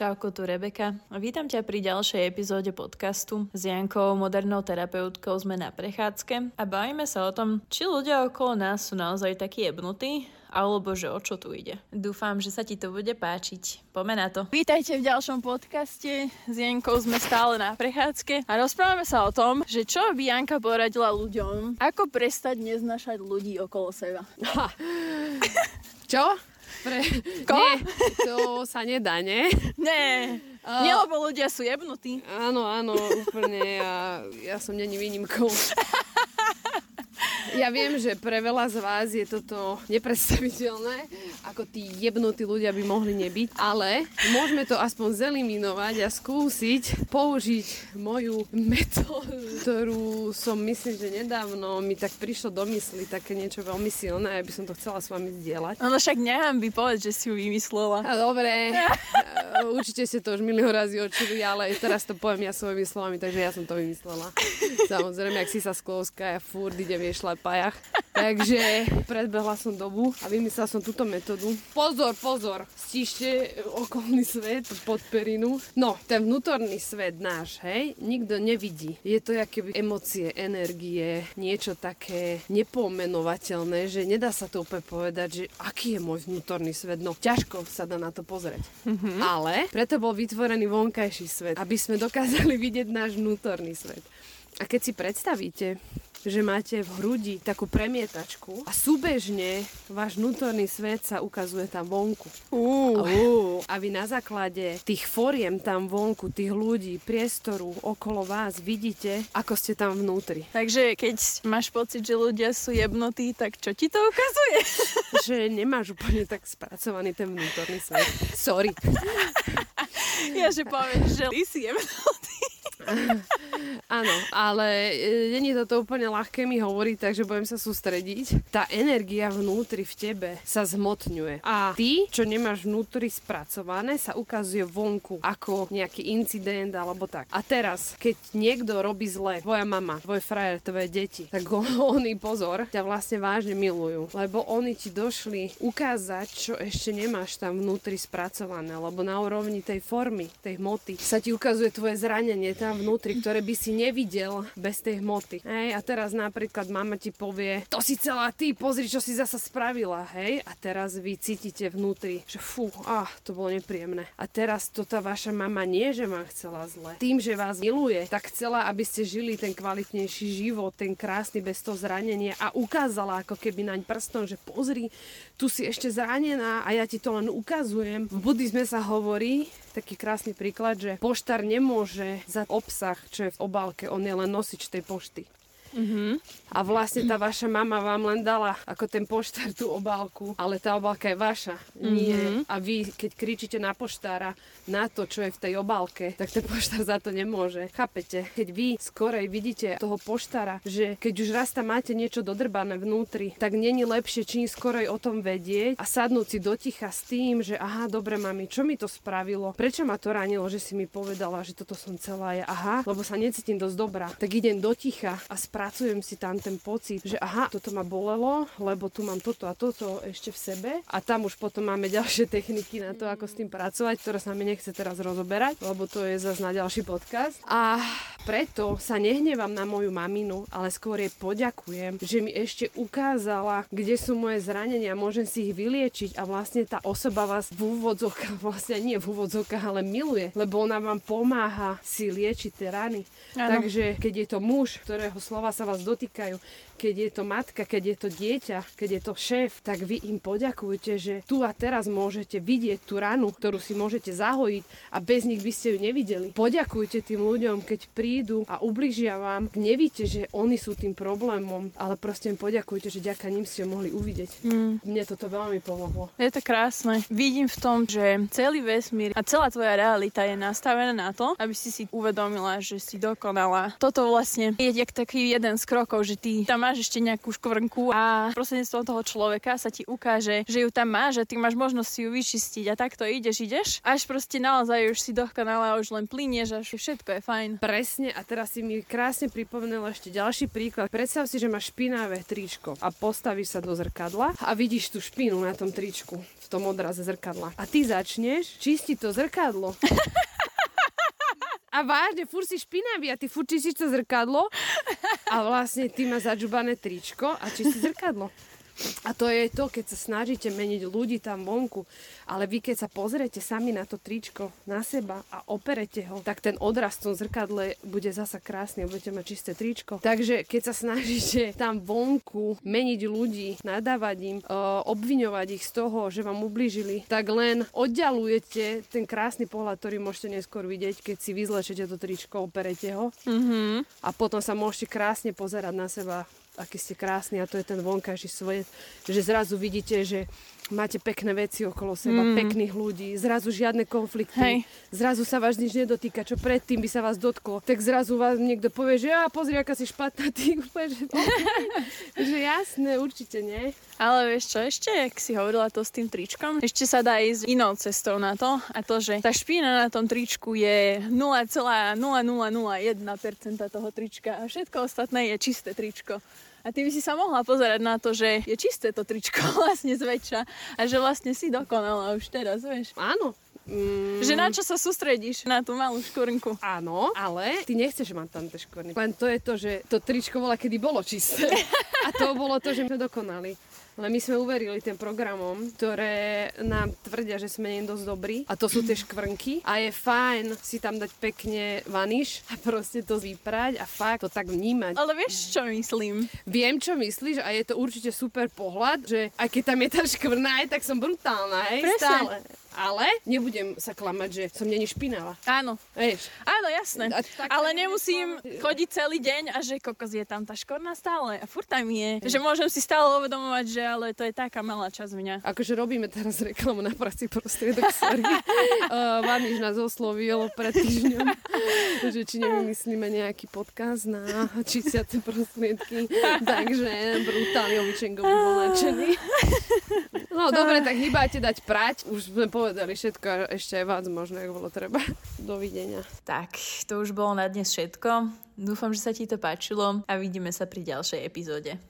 Čauko, tu Rebeka. Vítam ťa pri ďalšej epizóde podcastu. S Jankou, modernou terapeutkou, sme na prechádzke a bavíme sa o tom, či ľudia okolo nás sú naozaj takí jebnutí, alebo že o čo tu ide. Dúfam, že sa ti to bude páčiť. Poďme na to. Vítajte v ďalšom podcaste. S Jankou sme stále na prechádzke a rozprávame sa o tom, že čo by Janka poradila ľuďom, ako prestať neznášať ľudí okolo seba. Čo? Nie, to sa nedá, nie? Nie, lebo ľudia sú jebnutí. Áno, úplne, ja som není výnimkou. Ja viem, že pre veľa z vás je toto nepredstaviteľné, ako tí jebnutí ľudia by mohli nebyť, ale môžeme to aspoň zeliminovať a skúsiť použiť moju metódu, ktorú som, myslím, že nedávno mi tak prišlo do mysli, také niečo veľmi silné, ja by som to chcela s vami zdieľať. Ono však nehanbí povedať, že si ju vymyslela. Dobre, určite ste to už milión razy očuli, ale teraz to poviem ja svojimi slovami, takže ja som to vymyslela. Samozrejme, ak si sa sklovská, ja furt idem ješľať pajach. Takže predbehla som dobu a vymyslela som túto metódu. Pozor, stíšte okolný svet pod perinu. No, ten vnútorný svet náš, hej, nikto nevidí. Je to jakéby emócie, energie, niečo také nepomenovateľné, že nedá sa to úplne povedať, že aký je môj vnútorný svet. No, ťažko sa dá na to pozrieť. Mm-hmm. Ale preto bol vytvorený vonkajší svet, aby sme dokázali vidieť náš vnútorný svet. A keď si predstavíte, že máte v hrudi takú premietačku a súbežne váš vnútorný svet sa ukazuje tam vonku. A vy na základe tých foriem tam vonku, tých ľudí, priestoru okolo vás vidíte, ako ste tam vnútri. Takže keď máš pocit, že ľudia sú jebnutí, tak čo ti to ukazuje? Že nemáš úplne tak spracovaný ten vnútorný svet. Sorry. Ja že poviem, že ty si jebnutý. Áno, ale nie je toto úplne ľahké mi hovoriť, takže budem sa sústrediť. Tá energia vnútri v tebe sa zhmotňuje a ty, čo nemáš vnútri spracované, sa ukazuje vonku ako nejaký incident alebo tak. A teraz, keď niekto robí zle, tvoja mama, tvoj frajer, tvoje deti, tak oni, pozor, ťa vlastne vážne milujú, lebo oni ti došli ukázať, čo ešte nemáš tam vnútri spracované, lebo na úrovni tej formy, tej hmoty sa ti ukazuje tvoje zranenie tam vnútri, ktoré by si nevidel bez tej hmoty. Hej, a teraz napríklad mama ti povie, to si celá ty, pozri, čo si zasa spravila, hej. A teraz vy cítite vnútri, že to bolo nepríjemné. A teraz to tá vaša mama nie, že vám chcela zle. Tým, že vás miluje, tak chcela, aby ste žili ten kvalitnejší život, ten krásny, bez toho zranenia a ukázala ako keby naň prstom, že pozri, tu si ešte zranená a ja ti to len ukazujem. V buddhizme sa hovorí taký krásny príklad, že poštár nemôže za obsah, čo je v obálke, on je len nosič tej pošty. Mm-hmm. A vlastne tá vaša mama vám len dala ako ten poštár tú obálku, ale tá obálka je vaša, nie. A vy keď kričíte na poštára na to, čo je v tej obálke, tak ten poštár za to nemôže, chápete? Keď vy skorej vidíte toho poštára, že keď už raz tam máte niečo dodrbané vnútri, tak není lepšie čím skorej o tom vedieť a sadnúť si do ticha s tým, že aha, dobre mami, čo mi to spravilo, prečo ma to ranilo, že si mi povedala, že toto som celá ja, aha, lebo sa necítim dosť dobrá, tak idem do ticha a pracujem si tam ten pocit, že aha, toto ma bolelo, lebo tu mám toto a toto ešte v sebe a tam už potom máme ďalšie techniky na to, ako s tým pracovať, ktoré sa mi nechce teraz rozoberať, lebo to je zase na ďalší podcast. A preto sa nehnevam na moju maminu, ale skôr jej poďakujem, že mi ešte ukázala, kde sú moje zranenia, môžem si ich vyliečiť a vlastne tá osoba vás v úvodzovkách, vlastne nie v úvodzovkách, ale miluje, lebo ona vám pomáha si liečiť tie rany. Ano. Takže keď je to muž, ktorého slova sa vás dotýkajú, keď je to matka, keď je to dieťa, keď je to šéf, tak vy im poďakujete, že tu a teraz môžete vidieť tú ranu, ktorú si môžete zahojiť a bez nich by ste ju nevideli. Poďakujte tým ľuďom, keď prídu a ublížia vám. Nevíte, že oni sú tým problémom, ale proste im poďakujte, že vďaka nim ste ju mohli uvidieť. Mne toto veľmi pomohlo. Je to krásne. Vidím v tom, že celý vesmír a celá tvoja realita je nastavená na to, aby si si uvedomila, že si dokonala. Toto vlastne je taký jeden z krokov, že ty tam máš ešte nejakú škvrnku a prostredníctvom toho človeka sa ti ukáže, že ju tam máš a ty máš možnosť si ju vyčistiť a takto ideš až proste naozaj už si dokonala, už len plynieš a všetko je fajn. Presne krásne a teraz si mi krásne pripomenula ešte ďalší príklad. Predstav si, že máš špinavé tričko a postavíš sa do zrkadla a vidíš tú špinu na tom tričku, v tom odraze zrkadla. A ty začneš čistiť to zrkadlo. A vážne, furt si špinavý a ty furt čistíš to zrkadlo a vlastne ty máš zadžubané tričko a čistí zrkadlo. A to je to, keď sa snažíte meniť ľudí tam vonku, ale vy keď sa pozriete sami na to tričko, na seba a operete ho, tak ten odraz v tom zrkadle bude zasa krásny, budete mať čisté tričko. Takže keď sa snažíte tam vonku meniť ľudí, nadávať im, obviňovať ich z toho, že vám ublížili, tak len oddialujete ten krásny pohľad, ktorý môžete neskôr vidieť, keď si vyzlečete to tričko, operete ho a potom sa môžete krásne pozerať na seba, aký ste krásny, a to je ten vonkajší svet, že zrazu vidíte, že máte pekné veci okolo seba, pekných ľudí, zrazu žiadne konflikty, zrazu sa vás nič nedotýka, čo predtým by sa vás dotklo, tak zrazu vás niekto povie, že pozri, aká si špatná, ty úplne, že jasné, určite nie. Ale vieš čo, ešte, jak si hovorila to s tým tričkom, ešte sa dá ísť inou cestou na to, a to, že tá špína na tom tričku je 0,0001% toho trička a všetko ostatné je čisté tričko. A ty by si sa mohla pozerať na to, že je čisté to tričko vlastne zväčša a že vlastne si dokonala už teraz, vieš. Áno. Že na čo sa sústredíš? Na tú malú škvrnku. Áno, ale ty nechceš mať tam tie škvrny. Len to je to, že to tričko bola kedy bolo čisté. A to bolo to, že sme dokonali. Ale my sme uverili tým programom, ktoré nám tvrdia, že sme nie dosť dobrí. A to sú tie škvrnky. A je fajn si tam dať pekne vaniš a proste to vyprať a fakt to tak vnímať. Ale vieš, čo myslím? Viem, čo myslíš, a je to určite super pohľad, že aj keď tam je tá škvrna, aj tak som brutálna, hej? Stále. Ale nebudem sa klamať, že som není špinavá. Áno. Vieš? Áno, jasné. Ale nemusím chodiť celý deň a že kokos, je tam tá škorna stále a furt tam je. Že môžem si stále uvedomovať, že ale to je taká malá časť mňa. Akože robíme teraz reklamu na prací prostriedok, sorry. Vaniš nás oslovil pred týždňom, že či nevymyslíme nejaký podcast na čistiace prostriedky. Takže brutálne obyčenkom voláčený. No dobre, tak hýbajte dať prať. Už sme povedali všetko a ešte aj vás možno, ak bolo treba. Dovidenia. Tak, to už bolo na dnes všetko. Dúfam, že sa ti to páčilo a vidíme sa pri ďalšej epizóde.